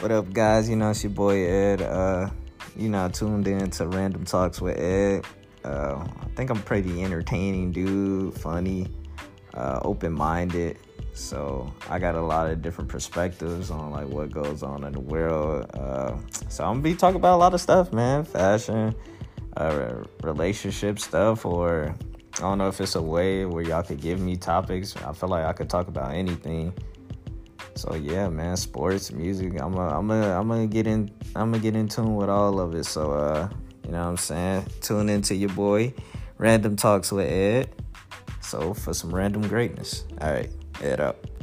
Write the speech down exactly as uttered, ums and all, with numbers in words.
What up, guys? You know, it's your boy Ed. Uh, you know, tuned in to Random Talks with Ed. Uh, I think I'm pretty entertaining, dude. Funny, uh, open-minded. So I got a lot of different perspectives on like what goes on in the world. Uh, so I'm gonna be talking about a lot of stuff, man. Fashion, uh, relationship stuff, or I don't know if it's a way where y'all could give me topics. I feel like I could talk about anything. So yeah, man, sports, music. I'm a, I'm a, I'm gonna get in. I'm gonna get in tune with all of it. So uh, you know what I'm saying? Tune into your boy, Random Talks with Ed. So for some random greatness. All right, Ed up.